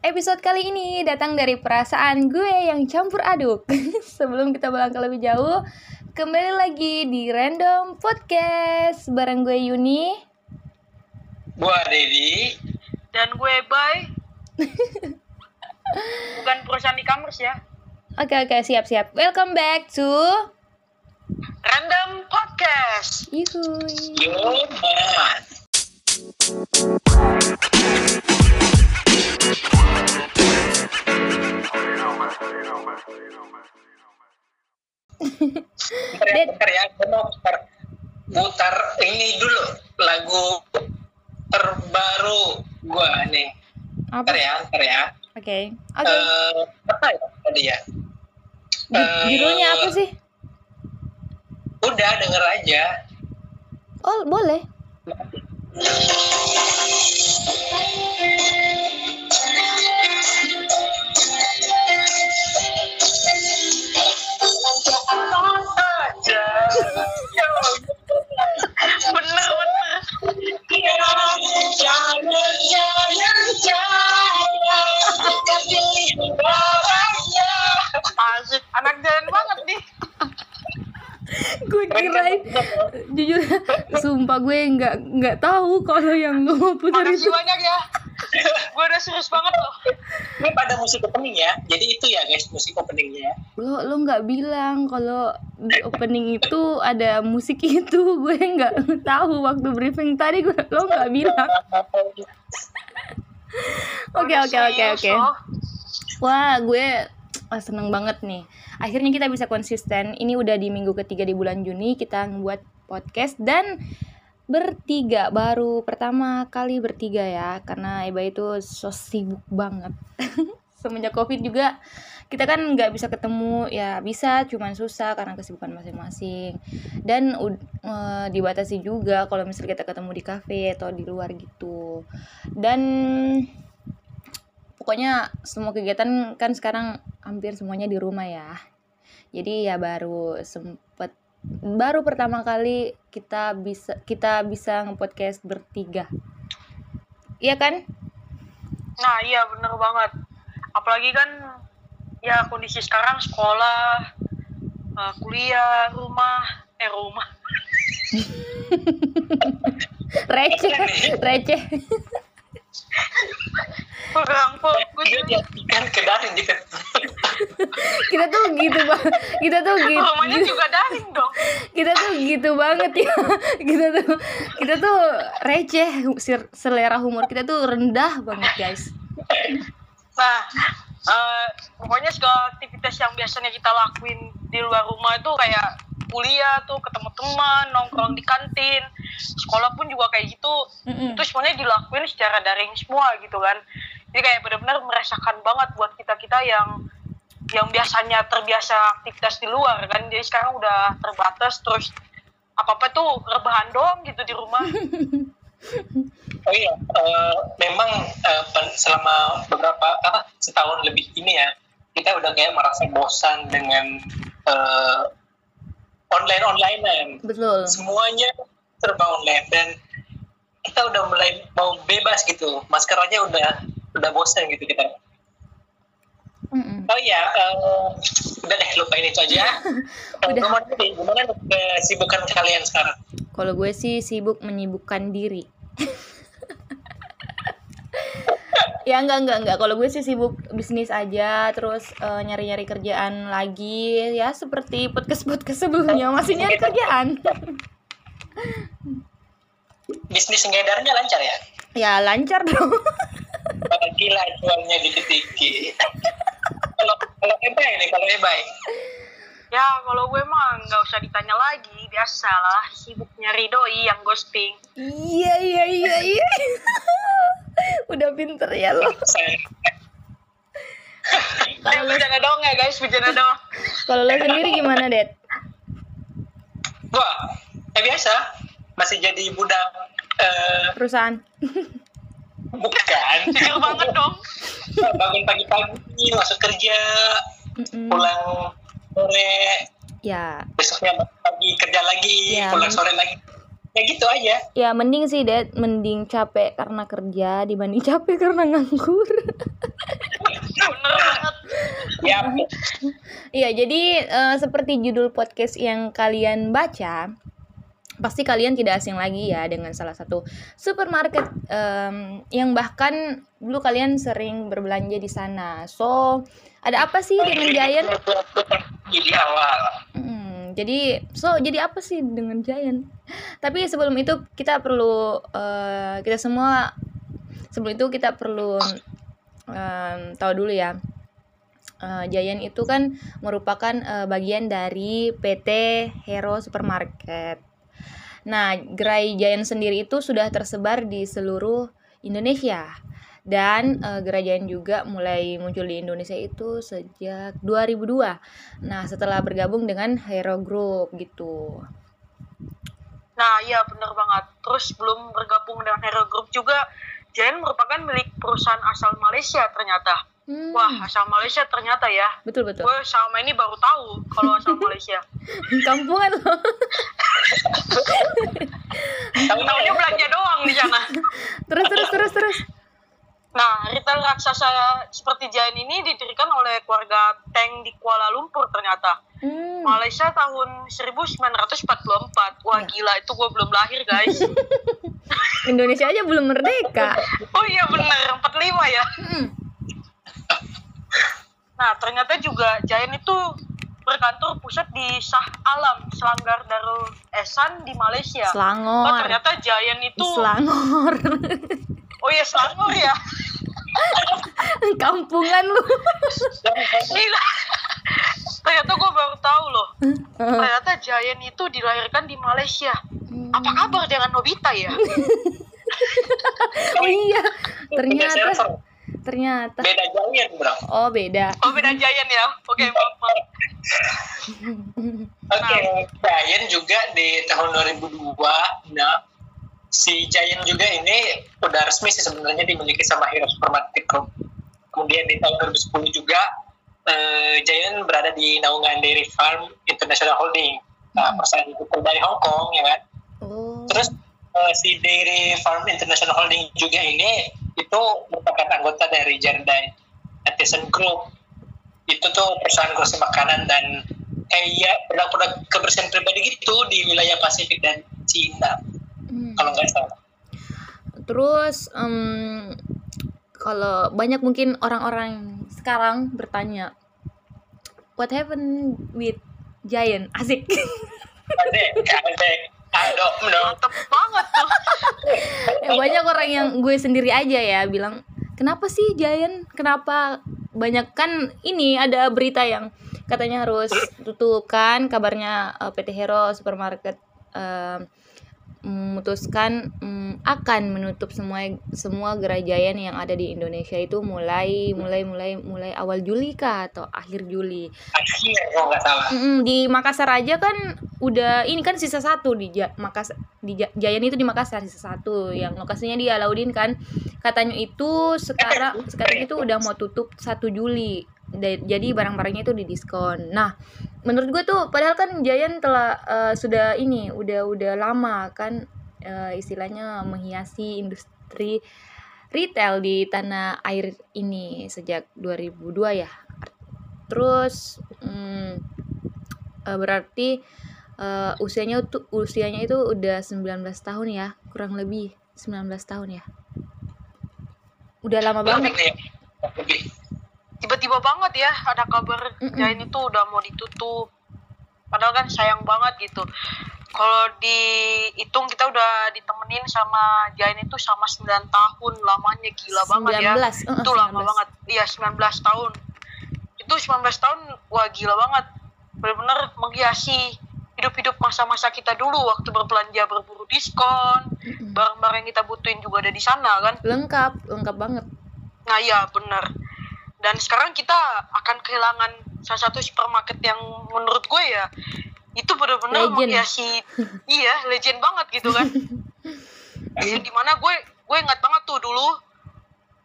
Episode kali ini datang dari perasaan gue yang campur aduk. Sebelum kita melangkah lebih jauh, kembali lagi di Random Podcast bareng gue Yuni, gue Dedi, dan gue Bay. Bukan perusahaan e-commerce ya. Oke, siap. Welcome back to Random Podcast. Yuhuy. Yo man. Putar ini dulu lagu terbaru gua nih. Ntar ya. Oke. Apa ya tadi ya? Judulnya apa sih? Udah, denger aja. Oh, boleh. Anak jalan banget nih. Gue kirain jujur, sumpah gue nggak tahu kalau yang lu mau putar itu. Makasih banyak ya. Gue udah serius banget loh. Ini pada musik opening ya. Jadi itu ya guys, musik openingnya. Lo nggak bilang kalau di opening itu ada musik itu. Gue nggak tahu waktu briefing tadi. Lo nggak bilang. Oke. Wah, gue seneng banget nih. Akhirnya kita bisa konsisten. Ini udah di minggu ketiga di bulan Juni kita membuat podcast dan bertiga, baru pertama kali bertiga ya. Karena Eba itu so sibuk banget. Semenjak Covid juga kita kan nggak bisa ketemu ya, bisa cuman susah karena kesibukan masing-masing. Dan dibatasi juga kalau misalnya kita ketemu di kafe atau di luar gitu. Dan pokoknya semua kegiatan kan sekarang hampir semuanya di rumah ya. Jadi ya baru pertama kali kita bisa nge-podcast bertiga. Iya kan? Nah, iya bener banget. Apalagi kan ya kondisi sekarang sekolah, kuliah, rumah. receh. Kita tuh gitu. Rumahnya juga daring dong. Kita tuh receh, selera humor kita tuh rendah banget guys. Nah, pokoknya segala aktivitas yang biasanya kita lakuin di luar rumah itu kayak kuliah tuh ketemu teman, nongkrong di kantin, sekolah pun juga kayak gitu. Itu semuanya dilakuin secara daring semua gitu kan. Jadi kayak benar-benar merasakan banget buat kita-kita yang biasanya terbiasa aktivitas di luar kan. Jadi sekarang udah terbatas, terus apa-apa tuh rebahan doang gitu di rumah. Oh iya, memang selama setahun lebih ini ya, kita udah kayak merasa bosan dengan online-onlinean. Betul. Semuanya serba online dan kita udah mulai mau bebas gitu. Masker aja udah bosan gitu kita. Oh iya, udah deh lupain itu aja. Gimana kesibukan kalian sekarang? Kalau gue sih sibuk menyibukkan diri. Ya enggak. Kalau gue sih sibuk bisnis aja, terus nyari-nyari kerjaan lagi ya, seperti podcast-podcast sebelumnya masih nyari kerjaan. Bisnis ngedarnya lancar ya? Ya lancar dong. Gila jualnya dikit-dikit. Kalau ebay. Ya kalau gue mah nggak usah ditanya lagi, biasalah sibuk nyari doi yang ghosting. Iya. Udah pinter ya lo. Kalau bercanda dong ya guys, bercanda dong. Kalau lo sendiri gimana, Det? Gua biasa, masih jadi budak perusahaan. Bukan. Seger banget dong. Bangun pagi-pagi, masuk kerja, pulang sore. Ya. Besoknya pagi kerja lagi, ya. Pulang sore lagi. Ya gitu aja. Ya mending sih Dad, mending capek karena kerja dibanding capek karena nganggur. Iya. Ya, jadi seperti judul podcast yang kalian baca, pasti kalian tidak asing lagi ya dengan salah satu supermarket yang bahkan dulu kalian sering berbelanja di sana. So, ada apa sih dengan Giant? Jadi apa sih dengan Giant? Tapi sebelum itu kita perlu tahu dulu ya. Giant itu kan merupakan bagian dari PT Hero Supermarket. Nah, gerai Giant sendiri itu sudah tersebar di seluruh Indonesia. Dan gerai Giant juga mulai muncul di Indonesia itu sejak 2002. Nah, setelah bergabung dengan Hero Group gitu. Nah, iya benar banget. Terus belum bergabung dengan Hero Group juga, Giant merupakan milik perusahaan asal Malaysia ternyata. Wah, asal Malaysia ternyata ya. Betul. Gue sama ini baru tahu kalau asal Malaysia. Kampungan loh. Tahu-tahunya belanja doang di sana. Terus. Nah, retail raksasa seperti Giant ini didirikan oleh keluarga Teng di Kuala Lumpur ternyata. Malaysia tahun 1944. Wah, gila, itu gue belum lahir, guys. Indonesia aja belum merdeka. Oh iya benar, 45 ya. Nah, ternyata juga Giant itu berkantor pusat di Shah Alam, Selangor Darul Ehsan di Malaysia. Selangor. Oh, ternyata Giant itu Selangor. Oh iya, Selangor ya. Kampungan lu. Gila. Ternyata gue baru tahu loh. Ternyata Giant itu dilahirkan di Malaysia. Apa kabar dengan Nobita ya? Oh iya, ternyata beda Giant bro. Beda Giant ya. Oke, maaf. Oke, Giant juga di tahun 2002. Nah, si Giant juga ini udah resmi sih sebenarnya dimiliki sama Hero Supermarket Group. Kemudian di tahun 2010 juga Giant berada di naungan Dairy Farm International Holding. Nah, perusahaan itu dari Hong Kong ya kan. Terus si Dairy Farm International Holding juga ini itu merupakan anggota dari Jendai Artisan Group. Itu tuh perusahaan kursi makanan dan kayak produk-produk kebersihan pribadi gitu di wilayah Pasifik dan Cina. Kalau nggak salah. Terus kalau banyak mungkin orang-orang sekarang bertanya, what happened with Giant? Asik. Aduh, mantep banget tuh. Ya, banyak orang yang gue sendiri aja ya bilang, kenapa sih Giant? Kenapa banyak kan ini ada berita yang katanya harus tutup kan, kabarnya PT Hero Supermarket memutuskan akan menutup semua gerai Giant yang ada di Indonesia itu mulai awal Juli kah atau akhir Juli. Kalau nggak salah. Di Makassar aja kan udah ini kan sisa satu Giant itu di Makassar sisa satu yang lokasinya di Alauddin kan. Katanya itu sekarang itu udah mau tutup 1 Juli. Jadi barang-barangnya itu didiskon. Nah, menurut gue tuh padahal kan Giant telah sudah lama kan istilahnya menghiasi industri retail di tanah air ini sejak 2002 ya. Terus berarti usianya itu udah 19 tahun ya, kurang lebih 19 tahun ya. Udah lama banget. Tiba-tiba banget ya ada kabar Giant itu udah mau ditutup. Padahal kan sayang banget gitu. Kalau dihitung kita udah ditemenin sama Giant itu sama 9 tahun lamanya, gila 19. Banget ya. Itu 19. Lama banget. Iya, 19 tahun. Itu 19 tahun, wah gila banget. Benar-benar menghiasi hidup-hidup masa-masa kita dulu waktu berbelanja, berburu diskon, barang-barang yang kita butuhin juga ada di sana kan. Lengkap banget. Nah, iya benar. Dan sekarang kita akan kehilangan salah satu supermarket yang menurut gue ya itu benar-benar menghiasi, iya legend banget gitu kan. Dimana gue ingat banget tuh dulu,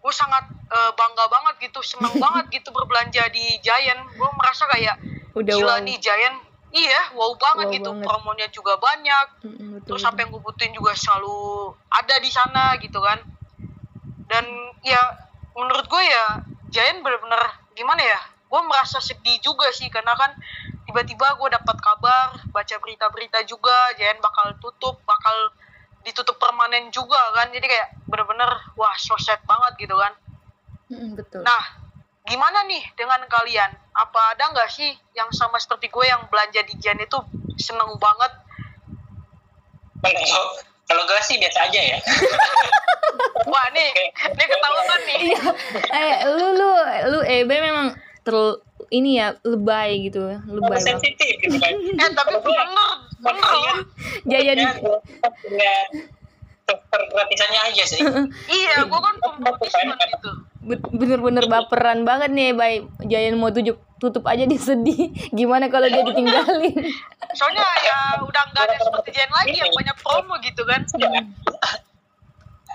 gue sangat bangga banget gitu, senang banget gitu berbelanja di Giant. Gue merasa kayak udah gila nih Giant, Iya, wow banget wow gitu, banget. Promonya juga banyak. Terus apa yang gue butuhin juga selalu ada di sana gitu kan. Dan ya menurut gue ya Giant bener-bener gimana ya, gue merasa sedih juga sih karena kan tiba-tiba gue dapat kabar, baca berita-berita juga Giant bakal tutup, bakal ditutup permanen juga kan. Jadi kayak bener-bener wah so sad banget gitu kan. Betul. Nah, gimana nih dengan kalian? Apa ada nggak sih yang sama seperti gue yang belanja di Giant itu seneng banget? Kalau gue sih biasa aja ya. Wah nih ketahuan nih. Lu EB memang ini ya lebay gitu, lebay. Sensitif gitu kan. Tapi bener. Jadi gratisannya aja sih. Iya, gue kan kompetisi gitu. Bener-bener baperan banget nih, Bay. Giant mau tutup aja dia sedih. Gimana kalau dia ditinggalin? Soalnya ya udah nggak ada seperti Giant lagi yang banyak promo gitu kan.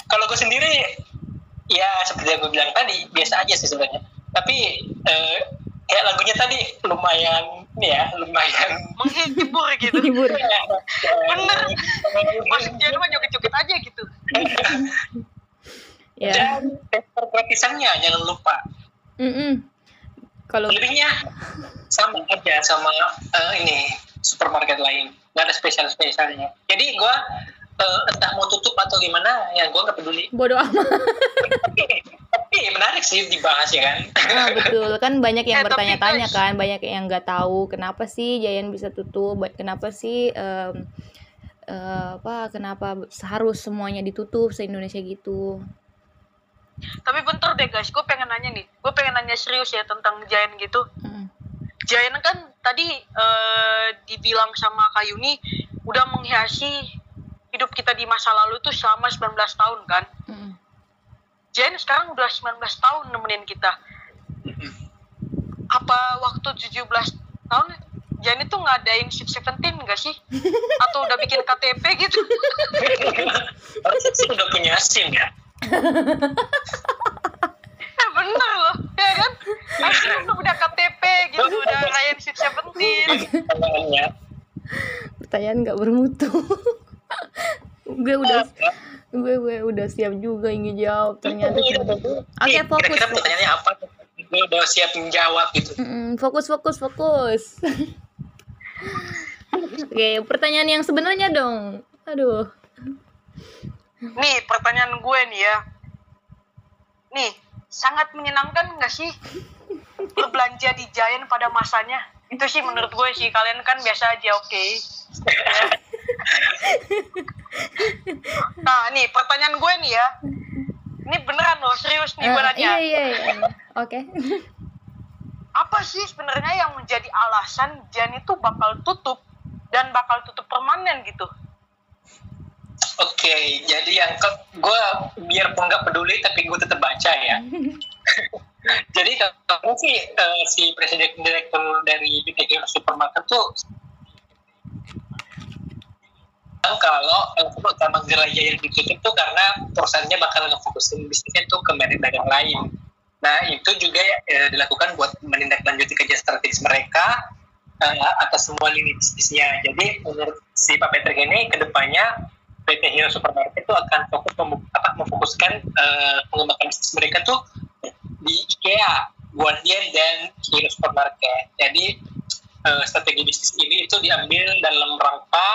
Kalau gue sendiri ya seperti yang gue bilang tadi biasa aja sih sebenarnya. Tapi kayak lagunya tadi lumayan menghibur gitu. Bener. Masuk Giant mah joget-joget aja gitu. Yeah. Dan tester gratisannya jangan lupa. Kalau lebihnya sama aja sama ini supermarket lain, nggak ada spesialnya. Jadi gue entah mau tutup atau gimana, ya gue nggak peduli. Bodoh amat. Tapi menarik sih dibahas ya kan. Nah, betul kan banyak yang bertanya-tanya kan, banyak yang nggak tahu kenapa sih Giant bisa tutup, kenapa sih. Kenapa harus semuanya ditutup se-Indonesia gitu. Tapi bentar deh guys, gue pengen nanya nih. Gue pengen nanya serius ya tentang Giant gitu. Giant kan tadi dibilang sama Kak Yuni udah menghiasi hidup kita di masa lalu tuh selama 19 tahun kan. Giant sekarang udah 19 tahun nemenin kita. Apa waktu 17 tahun Giant itu ngadain Sweet Seventeen gak sih? Atau udah bikin KTP gitu? Harusnya sih udah punya SIM ya? Bener loh, ya kan? Harusnya udah punya KTP gitu, udah ngadain Sweet Seventeen. Pertanyaan gak bermutu. Gue udah siap juga ingin jawab ternyata. Oke, fokus. Kira-kira pertanyaannya apa? Gue udah siap menjawab gitu. Fokus. Oke, pertanyaan yang sebenarnya dong. Aduh. Nih, pertanyaan gue nih ya. Nih, sangat menyenangkan gak sih berbelanja di Giant pada masanya? Itu sih menurut gue sih, kalian kan biasa aja, oke. Nah, nih pertanyaan gue nih ya. Ini beneran loh, serius nih gue nanya. Iya. Oke. Apa sih sebenarnya yang menjadi alasan Giant itu bakal tutup dan bakal tutup permanen gitu? Oke, jadi yang gue biarpun nggak peduli tapi gue tetap baca ya. Jadi kalau sih si presiden direktur dari PT Hero Supermarket tuh kalau utama gerai yang ditutup tuh karena perusahaannya bakal ngefokusin bisnisnya tuh ke merek dagang lain. Nah itu juga dilakukan buat menindaklanjuti kerja strategis mereka atas semua lini bisnisnya. Jadi menurut si Pak Patrick ini kedepannya PT Hero Supermarket itu akan fokus memfokuskan pengembangan bisnis mereka tuh di IKEA, Guardian dan Hero Supermarket. Jadi strategi bisnis ini itu diambil dalam rangka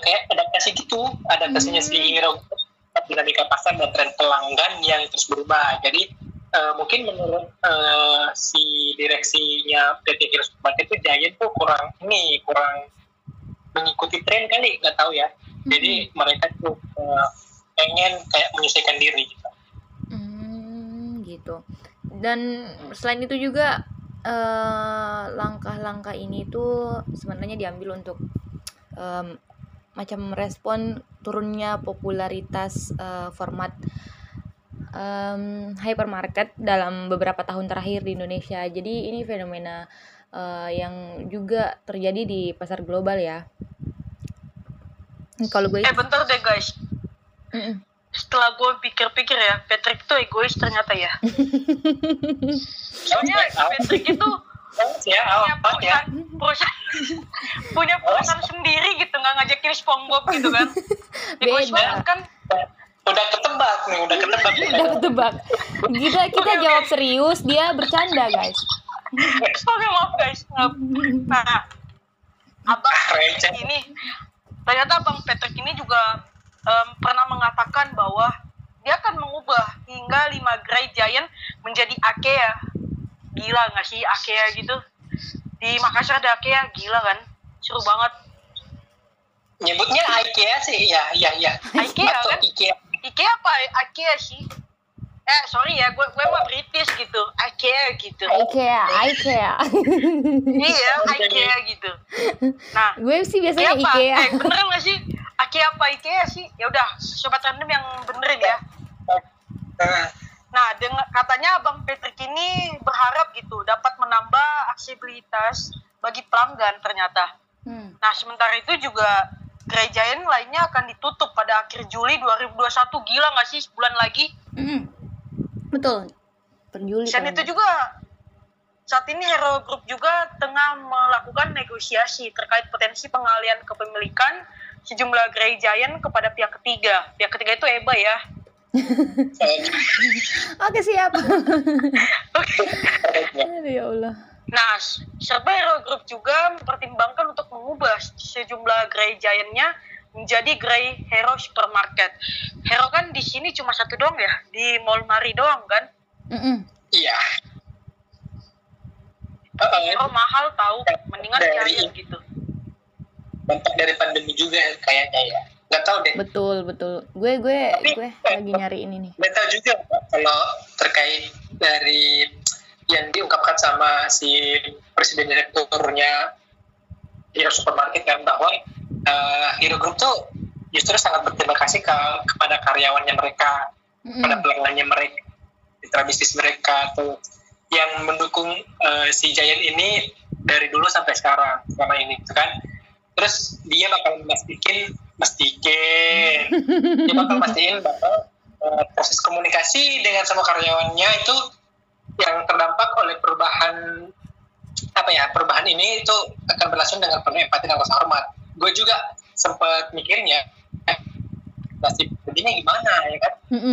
kayak adaptasi gitu, adaptasinya si Hero dinamika pasar dan tren pelanggan yang terus berubah. Jadi mungkin menurut si direksinya PT Hero Supermarket itu Giant tuh kurang mengikuti tren kali, nggak tahu ya. Jadi mereka tuh pengen kayak menyesuaikan diri. Gitu. Dan selain itu juga langkah-langkah ini tuh sebenarnya diambil untuk macam merespon turunnya popularitas format hypermarket dalam beberapa tahun terakhir di Indonesia. Jadi ini fenomena yang juga terjadi di pasar global ya. Kalau gue bentar deh guys. Setelah gue pikir-pikir ya, Patrick tuh egois ternyata ya. Soalnya Patrick itu punya perusahaan perusahaan sendiri gitu, nggak ngajakin SpongeBob gitu kan. Beda kan. Udah ketebak. Kita jawab serius, dia bercanda guys. Sorry, maaf guys. Nah, abang Peter ini, ternyata abang Peter ini juga pernah mengatakan bahwa dia akan mengubah hingga 5 gerai Giant menjadi IKEA. Gila nggak sih IKEA gitu? Di Makassar ada IKEA, gila kan? Seru banget. Nyebutnya IKEA sih, ya. IKEA kan? IKEA apa IKEA sih? Sorry ya, gue mah British gitu, IKEA. Iya, IKEA gitu. Nah, gue sih biasanya IKEA. Beneran nggak sih? IKEA apa IKEA sih? Ya udah, sobat random yang benerin ya. Nah, katanya Bang Patrick ini berharap gitu dapat menambah aksesibilitas bagi pelanggan ternyata. Nah, sementara itu juga gerai Giant lainnya akan ditutup pada akhir Juli 2021. Gila nggak sih, sebulan lagi? Betul. Selain itu juga saat ini Hero Group juga tengah melakukan negosiasi terkait potensi pengalihan kepemilikan sejumlah gerai Giant kepada pihak ketiga. Pihak ketiga itu EBA ya. Oke, siap. Oke. Ya Allah. Nah, serba Hero Group juga mempertimbangkan untuk mengubah sejumlah gerai Giant-nya menjadi gerai Hero Supermarket. Hero kan di sini cuma satu doang ya, di Mall Mari doang kan? Iya. Hero mahal tahu, mendingan Giant gitu. Bentuk dari pandemi juga kayaknya ya. Nggak tahu deh. Betul. Gue lagi nyari ini nih. Nggak tahu juga kalau terkait dari yang diungkapkan sama si presiden direkturnya Hero Supermarket kan bahwa Hero Group tuh justru sangat berterima kasih kepada karyawannya mereka, kepada pelanggannya mereka, mitra bisnis mereka tuh yang mendukung si Giant ini dari dulu sampai sekarang selama ini gitu kan. Terus dia bakal mastiin bahwa proses komunikasi dengan sama karyawannya itu yang terdampak oleh perubahan ini itu akan berlangsung dengan penuh empati dan rasa hormat. Gue juga sempat mikirnya nasib begini gimana ya kan.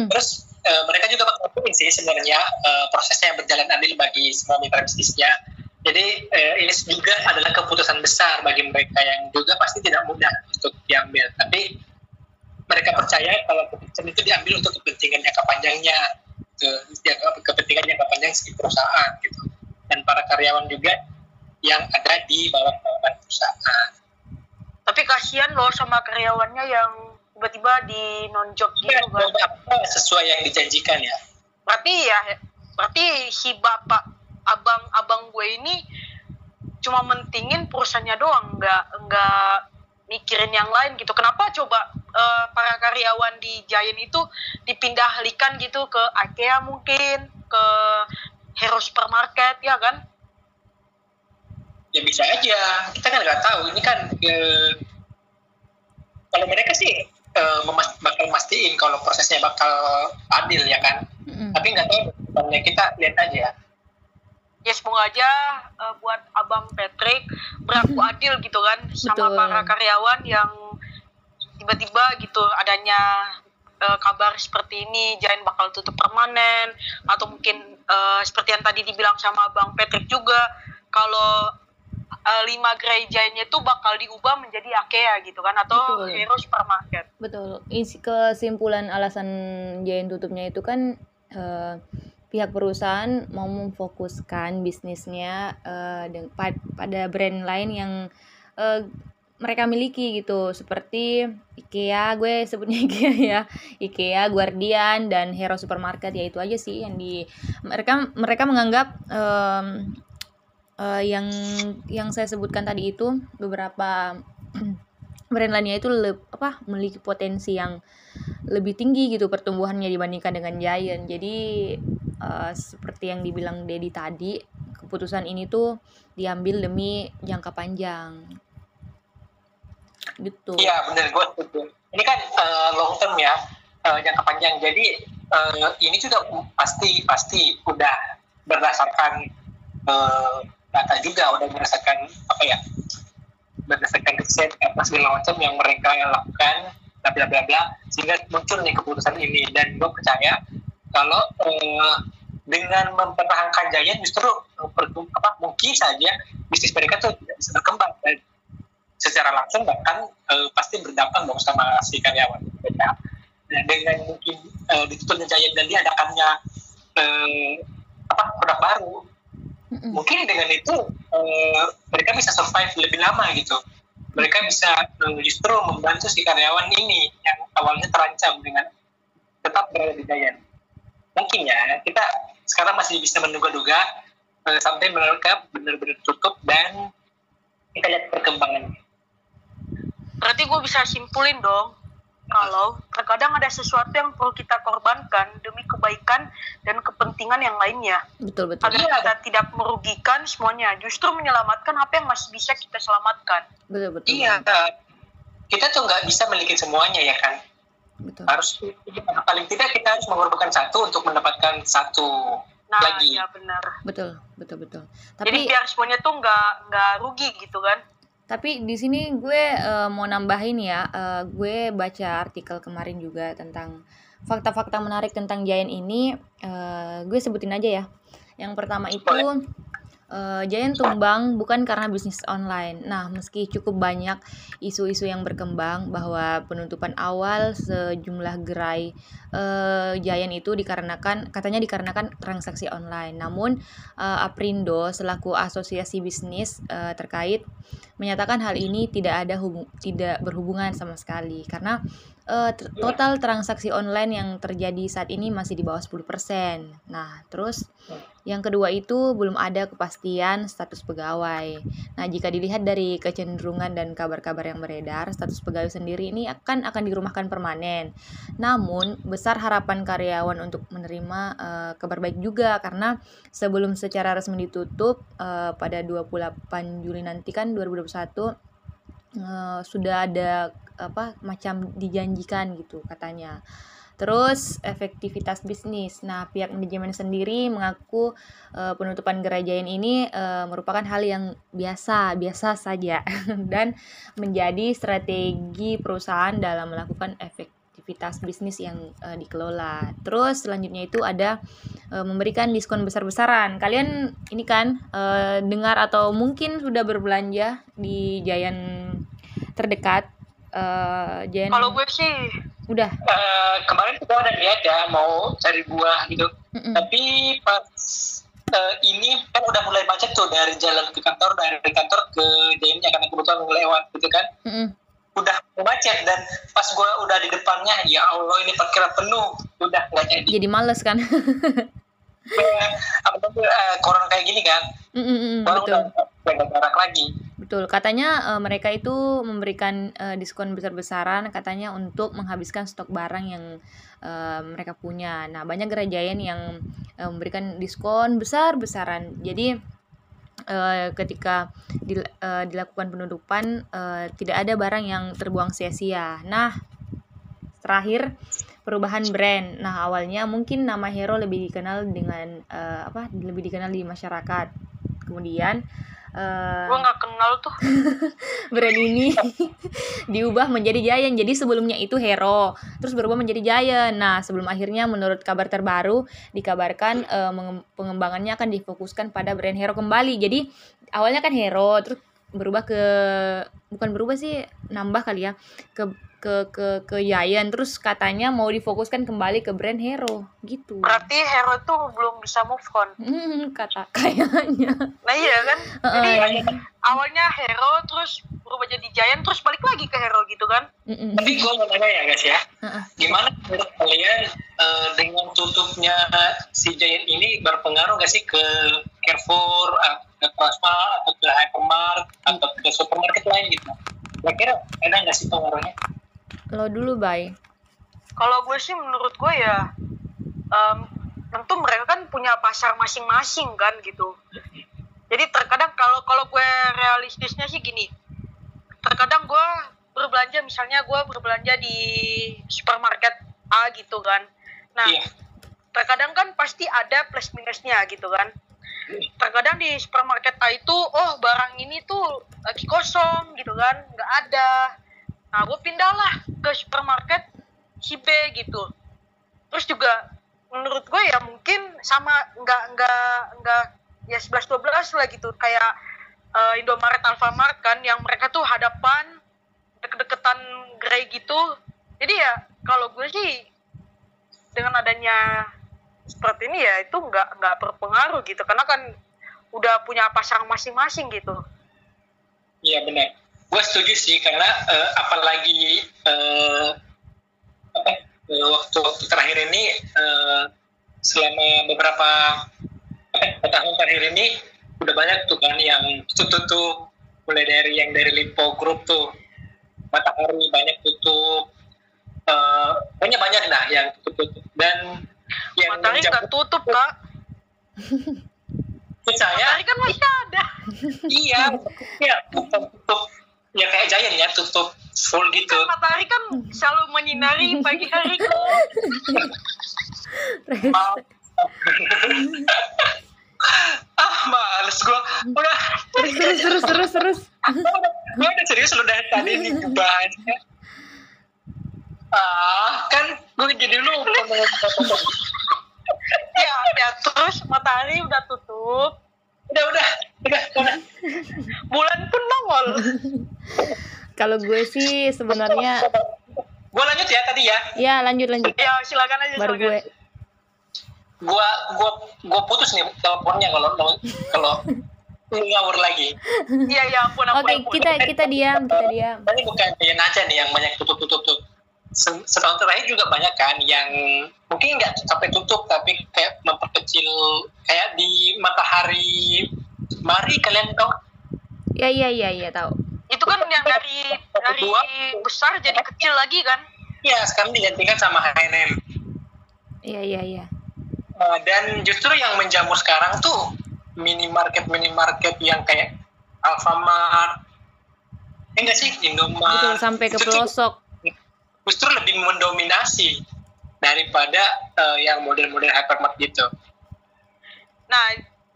Terus mereka juga mengakuin sih sebenarnya prosesnya yang berjalan adil bagi semua mitra bisnisnya. Jadi ini juga adalah keputusan besar bagi mereka yang juga pasti tidak mudah untuk diambil. Tapi mereka percaya kalau keputusan itu diambil untuk kepentingan jangka panjangnya, si perusahaan gitu. Dan para karyawan juga yang ada di bawah perusahaan. Tapi kasihan loh sama karyawannya yang tiba-tiba di non-job gitu kan. Sesuai yang dijanjikan ya. Berarti si bapak abang gue ini cuma mentingin perusahaannya doang, nggak mikirin yang lain gitu. Kenapa coba para karyawan di Giant itu dipindahkan gitu ke IKEA mungkin, ke Hero Supermarket ya kan? Ya bisa aja, kita kan nggak tahu. Ini kan kalau mereka sih bakal mastiin kalau prosesnya bakal adil ya kan. Tapi nggak tahu, kita lihat aja. Ya semoga aja buat Abang Patrick berlaku adil gitu kan. Betul. Sama para karyawan yang tiba-tiba gitu adanya kabar seperti ini Giant bakal tutup permanen, atau mungkin seperti yang tadi dibilang sama Abang Patrick juga kalau 5 gerai Giant-nya tuh bakal diubah menjadi IKEA gitu kan, atau Hero Supermarket. Betul. Kesimpulan alasan Giant tutupnya itu kan pihak perusahaan mau memfokuskan bisnisnya pada brand lain yang mereka miliki gitu, seperti IKEA, gue sebutnya IKEA ya, IKEA, Guardian, dan Hero Supermarket. Ya itu aja sih yang mereka menganggap yang saya sebutkan tadi itu beberapa brand lainnya itu memiliki potensi yang lebih tinggi gitu pertumbuhannya dibandingkan dengan Giant. Jadi seperti yang dibilang Dedi tadi, keputusan ini tuh diambil demi jangka panjang gitu. Iya benar, gue setuju. Ini kan long term ya, jangka panjang. Jadi ini juga pasti udah berdasarkan data juga, udah berdasarkan apa ya, berdasarkan riset apa segala macam yang mereka lakukan, bla bla bla, sehingga muncul nih keputusan ini. Dan gue percaya kalau dengan mempertahankan Giant justru mungkin saja bisnis mereka tuh tidak bisa berkembang dan secara langsung bahkan pasti berdampak dong sama si karyawan. Nah, dengan mungkin ditutupnya Giant dan diadakannya produk baru, mungkin dengan itu mereka bisa survive lebih lama gitu. Mereka bisa justru membantu si karyawan ini yang awalnya terancam dengan tetap berada di Giant. Mungkin ya, kita sekarang masih bisa menduga-duga sampai mereka benar-benar tutup dan kita lihat perkembangannya. Berarti gue bisa simpulin dong, kalau terkadang ada sesuatu yang perlu kita korbankan demi kebaikan dan kepentingan yang lainnya. Betul. Agar kita tidak merugikan semuanya, justru menyelamatkan apa yang masih bisa kita selamatkan. Betul. Iya, kita tuh nggak bisa memiliki semuanya ya kan. Betul. Harus paling tidak kita harus mengorbankan satu untuk mendapatkan satu lagi. Iya benar. Betul. Tapi, jadi biar semuanya tuh nggak rugi gitu kan. Tapi di sini gue mau nambahin ya, gue baca artikel kemarin juga tentang fakta-fakta menarik tentang Giant ini, gue sebutin aja ya. Yang pertama itu, Giant tumbang bukan karena bisnis online. Nah, meski cukup banyak isu-isu yang berkembang bahwa penutupan awal sejumlah gerai Giant itu dikarenakan transaksi online. Namun, Aprindo selaku asosiasi bisnis terkait menyatakan hal ini tidak berhubungan sama sekali karena total transaksi online yang terjadi saat ini masih di bawah 10%. Nah, terus yang kedua itu belum ada kepastian status pegawai. Nah, jika dilihat dari kecenderungan dan kabar-kabar yang beredar, status pegawai sendiri ini akan dirumahkan permanen. Namun, besar harapan karyawan untuk menerima kabar baik juga karena sebelum secara resmi ditutup pada 28 Juli nanti kan 2021 sudah ada macam dijanjikan gitu katanya. Terus efektivitas bisnis. Nah, pihak manajemen sendiri mengaku penutupan gerai Giant ini merupakan hal yang biasa saja dan menjadi strategi perusahaan dalam melakukan efektivitas bisnis yang dikelola. Terus selanjutnya itu ada memberikan diskon besar-besaran. Kalian ini kan dengar atau mungkin sudah berbelanja di Giant terdekat. Kalau gue sih udah kemarin gue ada lihat ya mau cari buah gitu, tapi pas ini kan udah mulai macet tuh dari jalan ke kantor, dari kantor ke Giant-nya karena kebetulan lewat gitu kan, udah macet dan pas gue udah di depannya, ya Allah ini parkiran penuh, udah nggak jadi males kan. Corona kayak gini kan, baru udah nggak jarak lagi. Betul, katanya mereka itu memberikan diskon besar-besaran katanya untuk menghabiskan stok barang yang mereka punya. Nah, banyak gerai Giant yang memberikan diskon besar-besaran. Jadi ketika dilakukan penutupan tidak ada barang yang terbuang sia-sia. Nah, terakhir perubahan brand. Nah, awalnya mungkin nama Hero lebih dikenal dengan lebih dikenal di masyarakat. Kemudian gue nggak kenal tuh brand ini diubah menjadi Giant. Jadi sebelumnya itu Hero, terus berubah menjadi Giant. Nah, sebelum akhirnya menurut kabar terbaru dikabarkan pengembangannya akan difokuskan pada brand Hero kembali. Jadi awalnya kan Hero, terus nambah ke Giant, terus katanya mau difokuskan kembali ke brand Hero gitu. Berarti Hero tuh belum bisa move on. Kata kayaknya. Nah iya kan. Jadi awalnya Hero terus berubah jadi Giant terus balik lagi ke Hero gitu kan. Tapi gue mau tanya ya guys ya. Gimana menurut kalian dengan tutupnya si Giant ini berpengaruh gak sih ke Carrefour, ke Transmart, atau ke Alfamart, atau ke supermarket lain gitu? Kira-kira ada gak sih pengaruhnya? Lo dulu, Bay. Kalau gue sih menurut gue ya tentu mereka kan punya pasar masing-masing kan gitu. Jadi terkadang kalau gue realistisnya sih gini. Terkadang gue berbelanja, misalnya gue berbelanja di supermarket A gitu kan. Nah, terkadang kan pasti ada plus minusnya gitu kan. Terkadang di supermarket A itu, oh barang ini tuh lagi kosong gitu kan, nggak ada. Nah, gue pindahlah ke supermarket si B gitu. Terus juga menurut gue ya mungkin sama, nggak ya 11-12 lah gitu. Kayak Indomaret, Alfamart kan, yang mereka tuh hadapan, deket-deketan grey gitu. Jadi ya kalau gue sih dengan adanya seperti ini ya itu nggak berpengaruh gitu, karena kan udah punya pasar masing-masing gitu. Iya benar, gue setuju sih, karena apalagi waktu terakhir ini selama beberapa tahun terakhir ini udah banyak tuh kan yang tutup, mulai dari yang dari Lippo Group tuh, Matahari banyak tutup, banyak nah yang tutup, dan yang Matahari nggak tutup kak. Matahari kan masih ada. Iya, ya tutup, ya kayak Giant ya, tutup full gitu. Kan Matahari kan selalu menyinari pagi hari kok. Maaf. Ah males gue, udah terus. Gue udah serius lu dari tadi nih bahasnya. Kan gue jadi lu ya terus Matahari udah tutup, udah bulan pun nongol. Kalau gue sih sebenarnya gue lanjut ya tadi ya. Iya lanjut. Ya silakan aja. Baru silakan. Gue putus nih teleponnya kalau ngawur lagi. Iya ampun. Oke, kita diam. Ini bukan Giant aja nih yang banyak tutup tuh. Setahun terakhir juga banyak kan yang mungkin nggak sampai tutup tapi kayak memperkecil, kayak di Matahari. Mari kalian tahu? Iya tahu. Itu kan yang dari besar jadi kecil lagi kan? Iya, sekarang digantikan sama H&M. Iya. Dan justru yang menjamur sekarang tuh minimarket yang kayak Alfamart, enggak sih, Indomaret, sampai ke pelosok. Justru lebih mendominasi daripada yang model-model hypermarket gitu. Nah,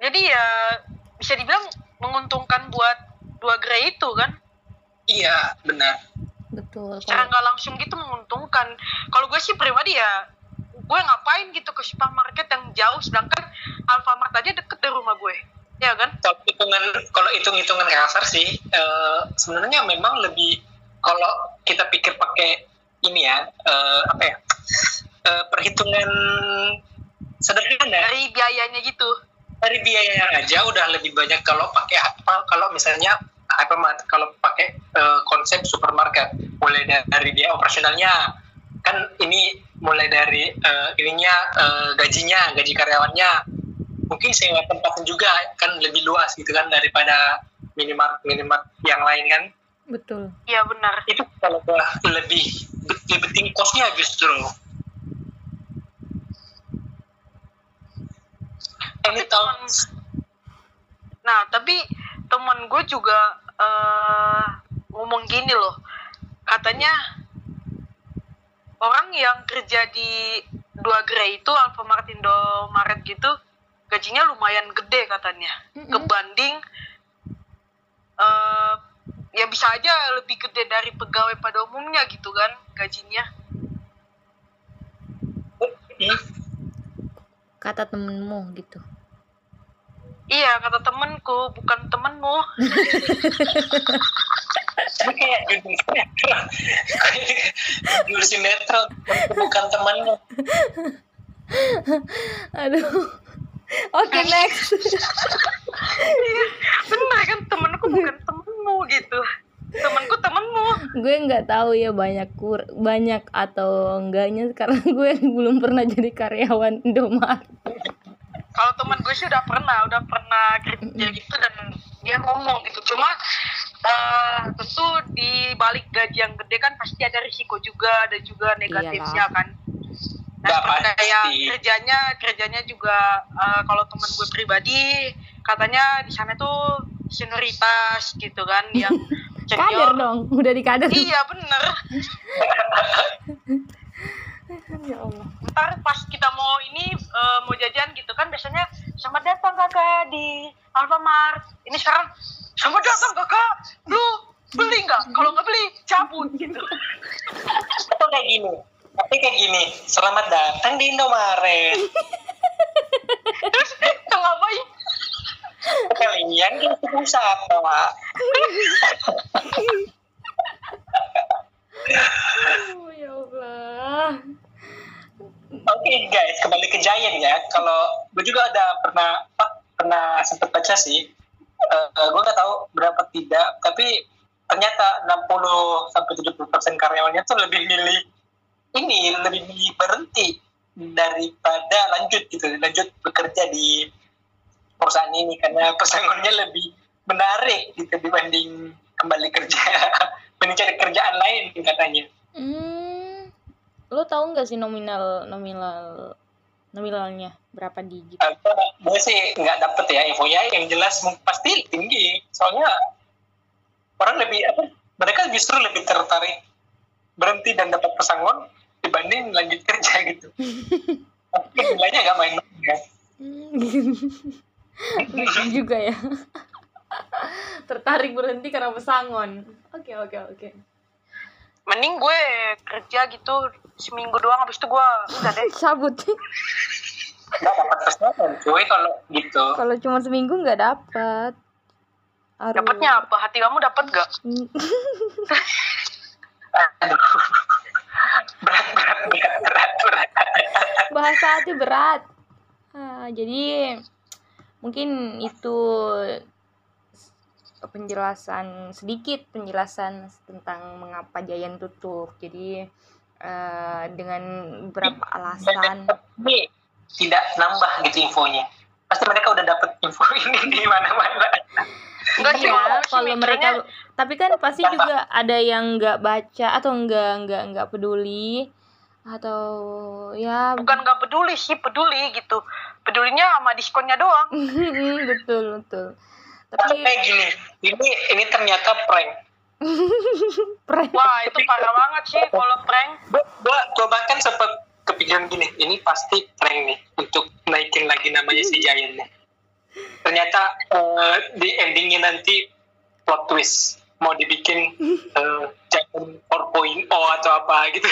jadi ya bisa dibilang menguntungkan buat dua grey itu kan? Iya, benar. Betul. Secara nggak langsung gitu menguntungkan. Kalau gue sih pribadi ya, gue ngapain gitu ke supermarket yang jauh, sedangkan Alfamart aja deket dari rumah gue, ya kan? Kalau hitung-hitungan kasar sih, sebenarnya memang lebih, kalau kita pikir pakai ini ya, perhitungan sederhana dari biayanya gitu. Dari biayanya aja udah lebih banyak kalau pakai kalau misalnya Alfamart, kalau pakai konsep supermarket, mulai dari biaya operasionalnya. Kan ini mulai dari gajinya, gaji karyawannya, mungkin sewa tempatnya juga kan lebih luas gitu kan daripada minimart yang lain kan. Betul. Iya benar. Itu kalau lebih penting cost-nya justru. Tapi teman gue juga ngomong gini loh, katanya orang yang kerja di dua grey itu, Alfamart, Indomaret gitu, gajinya lumayan gede katanya. Kebanding, ya bisa aja lebih gede dari pegawai pada umumnya gitu kan, gajinya. Kata temenmu gitu. Iya, kata temenku, bukan temenmu. Kayak judul sinetron, bukan temanmu. Aduh. Oke, next. Bener kan, temanku bukan temanmu gitu. Temanku temanmu. Gue nggak tahu ya banyak atau enggaknya, karena gue belum pernah jadi karyawan Indomaret. Kalau teman gue sih udah pernah kerja gitu, dan dia ngomong gitu. Cuma tentu di balik gaji yang gede kan pasti ada risiko juga, ada juga negatifnya. Iyalah. Kan. Nah, kayak kerjanya juga kalau teman gue pribadi katanya di sana tuh senioritas gitu kan, yang kader dong, udah dikader. Iya bener. Ya Allah. ntar pas kita mau ini mau jajan gitu kan biasanya selamat datang kakak di Alfamart. Ini sekarang selamat datang kakak, lu beli nggak? Kalau nggak beli cabut gitu. Atau kayak gini, tapi kayak gini, selamat datang di Indomaret. Terus kita ngapain? Kalian kan kita sama. Ya Allah. Oke guys, kembali ke Giant ya. Kalau gue juga ada pernah sempat baca sih. Gue nggak tahu berapa tidak, tapi ternyata 60-70% karyawannya tuh lebih milih ini, lebih milih berhenti daripada lanjut bekerja di perusahaan ini karena pesangonnya lebih menarik gitu dibanding kembali kerja, mencari kerjaan lain katanya. Lo tahu nggak sih nominalnya berapa digit? Gue sih nggak dapet ya infonya, yang jelas pasti tinggi. Soalnya orang lebih mereka justru lebih tertarik berhenti dan dapat pesangon dibanding lanjut kerja gitu. Tapi nilainya nggak main-main ya. Lucu juga ya. Tertarik berhenti karena pesangon. Oke. Mending gue kerja gitu seminggu doang, habis itu gue udah deh cabut. Nggak dapat pesangon cuy kalau gitu. Kalau cuma seminggu nggak dapat. Dapatnya apa? Hati kamu dapat gak? Berat. Bahasa hati berat. Jadi mungkin itu penjelasan tentang mengapa Giant tutup. Jadi dengan beberapa alasan tapi tidak nambah gitu infonya. Pasti mereka udah dapet info ini di mana-mana. Enggak sih ya, kalau mereka tapi kan pasti juga ada yang nggak baca atau nggak peduli atau ya bukan nggak peduli sih, peduli gitu, pedulinya sama diskonnya doang. betul tapi kayak gini ini ternyata prank. Wah itu parah banget sih kalau prank. Gue bahkan sempet kepikiran gini, ini pasti prank nih untuk naikin lagi namanya si Giant-nya. Ternyata di endingnya nanti plot twist, mau dibikin Giant 4.0 atau apa gitu.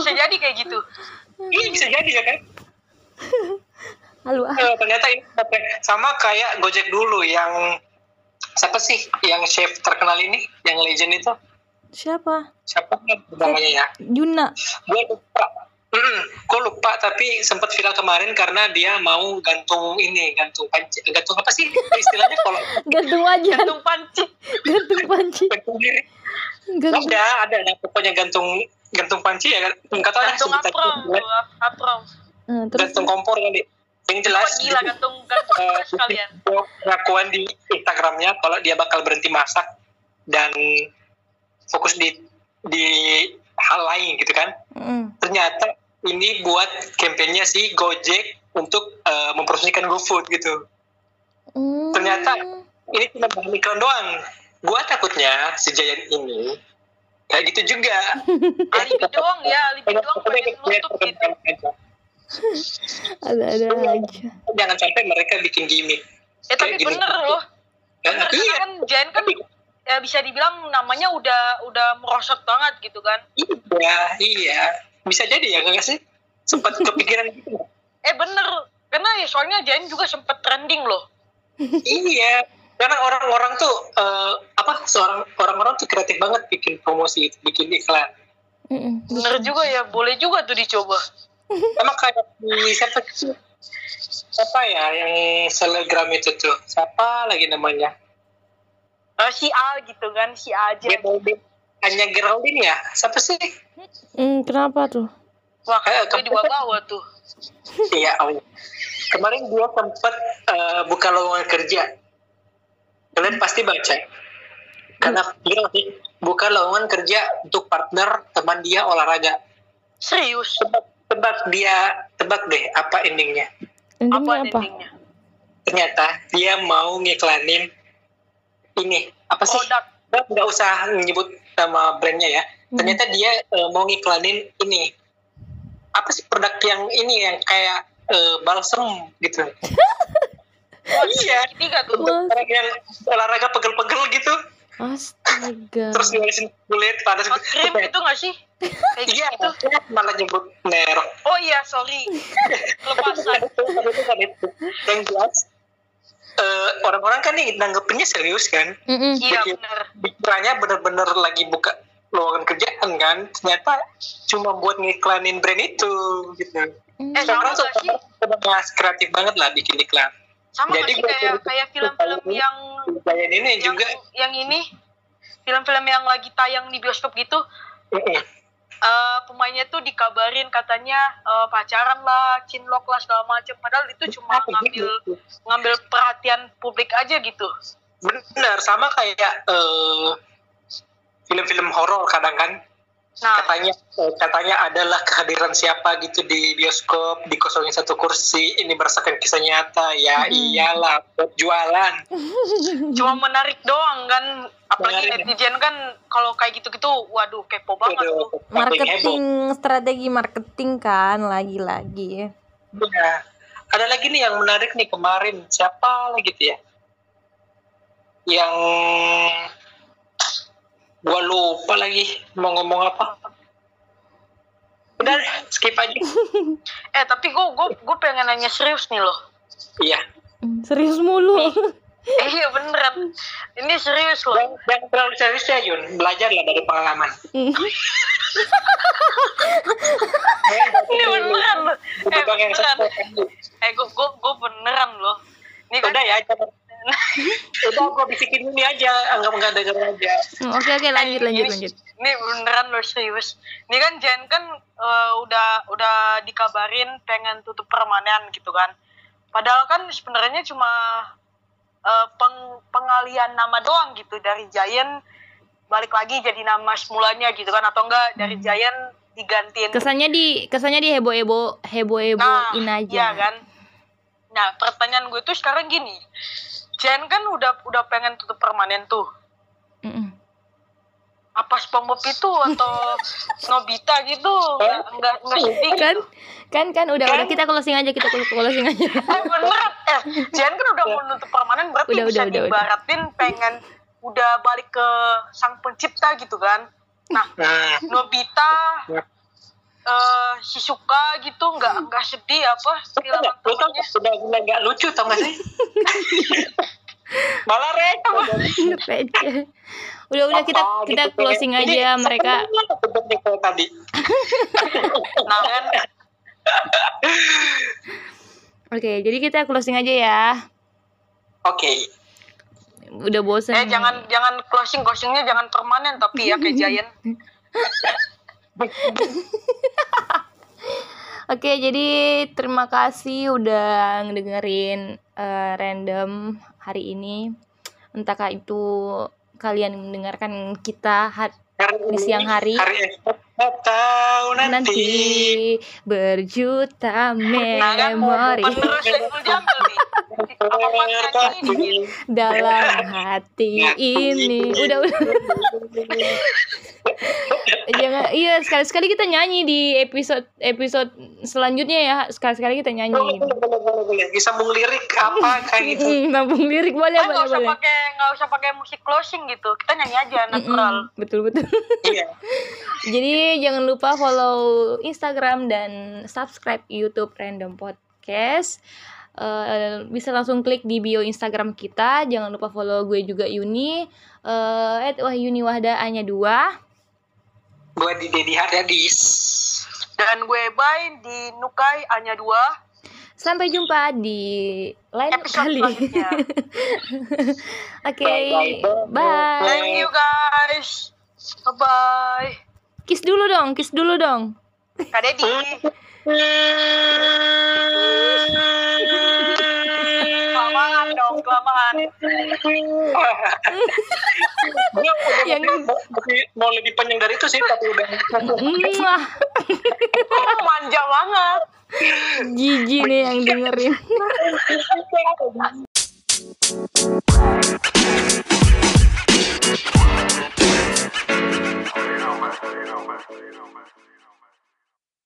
Bisa jadi kayak gitu. Iya bisa jadi ya kan. Ternyata ini sama kayak Gojek dulu yang siapa sih yang chef terkenal ini, yang legend itu? Siapa namanya ya? Juna. Gue lupa tapi sempat viral kemarin karena dia mau gantung apa sih istilahnya kalau gantung aja. Gantung panci. Ada pokoknya gantung panci ya. Gantung apron. Gantung kompor kali. Yang jelas gila gantung sekalian. Pengakuan di Instagramnya kalau dia bakal berhenti masak dan fokus di hal lain gitu kan. Ternyata ini buat kampanye si Gojek untuk mempromosikan GoFood gitu. Ternyata ini cuma bahan iklan doang. Gua takutnya si Giant ini kayak gitu juga. alibi doang pengen nutup gitu. Ada aja. Jangan sampai mereka bikin gimmick. Tapi bener loh. Iya. Kan Giant kan ya bisa dibilang namanya udah merosot banget gitu kan. Iya. Bisa jadi ya gak sih? Sempat kepikiran gitu. Bener. Karena ya soalnya Giant juga sempat trending loh. Iya. Karena orang-orang tuh orang-orang tuh kreatif banget bikin promosi, bikin iklan. Bener juga ya, boleh juga tuh dicoba. Sama kayak di siapa ya yang selegram itu tuh. Siapa lagi namanya? Si A gitu kan, si A aja. Hanya Geraldine ya? Siapa sih? Kenapa tuh? Wah, kayak dibawa-bawa tuh. Iya, oh. Kemarin gue sempet buka lowongan kerja. Kalian pasti baca. Karena viral sih, buka lowongan kerja untuk partner teman dia olahraga. Serius? Tebak deh apa endingnya. Endingnya apa? Ternyata dia mau ngiklanin ini apa sih? Nggak usah menyebut nama brandnya ya. ternyata dia mau ngiklanin ini apa sih produk yang ini yang kayak balsem gitu. Oh iya, ini kan untuk orang yang olahraga pegel-pegel gitu. Astaga. Terus ngelisin kulit panas. Hot cream itu nggak sih? Iya, itu malah nyebut merek. Oh iya, sorry. Lepasan. Yang jelas orang-orang kan nih nanggepinnya serius kan? Iya benar. Pikirannya benar-benar lagi buka lowongan kerjaan kan? Ternyata cuma buat ngiklanin brand itu gitu. Orang tuh benar-benar kreatif banget lah bikin iklan. Sama jadi kayak film-film yang ini film-film yang lagi tayang di bioskop gitu, pemainnya tuh dikabarin katanya pacaran lah, cinlok lah segala macam, padahal itu cuma ngambil perhatian publik aja gitu. Bener, sama kayak film-film horor kadang kan. Nah. Katanya adalah kehadiran siapa gitu di bioskop dikosongin satu kursi, ini berdasarkan kisah nyata ya. Iyalah buat jualan. Cuma menarik doang kan, apalagi menarik. Netizen kan kalau kayak gitu-gitu waduh kepo banget tuh. Marketing, strategi marketing kan lagi-lagi. Ya. Ada lagi nih yang menarik nih kemarin, siapa lagi gitu ya? Yang gua lupa lagi mau ngomong apa. Udah skip aja. Tapi gua pengen nanya serius nih loh. Iya. Serius mulu. Iya beneran. Ini serius loh. Jangan terlalu serius ya Yun. Belajarlah dari pengalaman. Ini beneran loh. Beneran. Gua beneran loh. Ini udah ya. Udah gue bisikin ini aja, anggap-anggap denger aja. Oke, lanjut. Ini beneran lo serius. Ini kan Jen kan udah dikabarin pengen tutup permanen gitu kan. Padahal kan sebenarnya cuma pengalihan nama doang gitu, dari Giant balik lagi jadi nama semulanya gitu kan, atau enggak dari Giant digantiin. Kesannya di heboh-hebohin aja. Iya kan. Nah, pertanyaan gue tuh sekarang gini. Jen kan udah pengen tutup permanen tuh. Apa SpongeBob itu atau Nobita gitu nggak sedih kan? Gitu. Kan udah kita closing aja beneran Jen kan udah mau tutup permanen berarti udah, dibaratin pengen udah balik ke sang pencipta gitu kan? Nah Nobita Shizuka gitu nggak sedih apa? Lu tau udah nggak lucu tau nggak sih? Malah receh. Udah kita closing aja mereka. Oke, jadi kita closing aja ya. Oke. Udah bosan. Jangan closingnya jangan permanen tapi ya kayak Giant. Oke, jadi terima kasih udah ngedengerin random hari ini. Entahkah itu kalian mendengarkan kita di siang hari atau nanti berjuta memori dalam hati ini. Udah. Jangan, iya sekali-sekali kita nyanyi di episode selanjutnya ya. Sekali-sekali kita nyanyi. Boleh. Disambung lirik apa kayak gitu. Sambung lirik boleh. Enggak usah pakai musik closing gitu. Kita nyanyi aja natural. Betul. Iya. Jadi jangan lupa follow Instagram dan subscribe YouTube Random Podcast. Bisa langsung klik di bio Instagram kita. Jangan lupa follow gue juga Yuni @wahyuniwahda2. Gue di Dedi Haryadis. Dan gue Bay di Nukai Anya2. Sampai jumpa di lain kali. Okay, bye. Thank you guys. Bye bye. Kiss dulu dong. Kak Dedi. Kelamaan. Yang mau lebih panjang dari itu sih tapi udah. Manja banget. Gigi nih yang dengerin.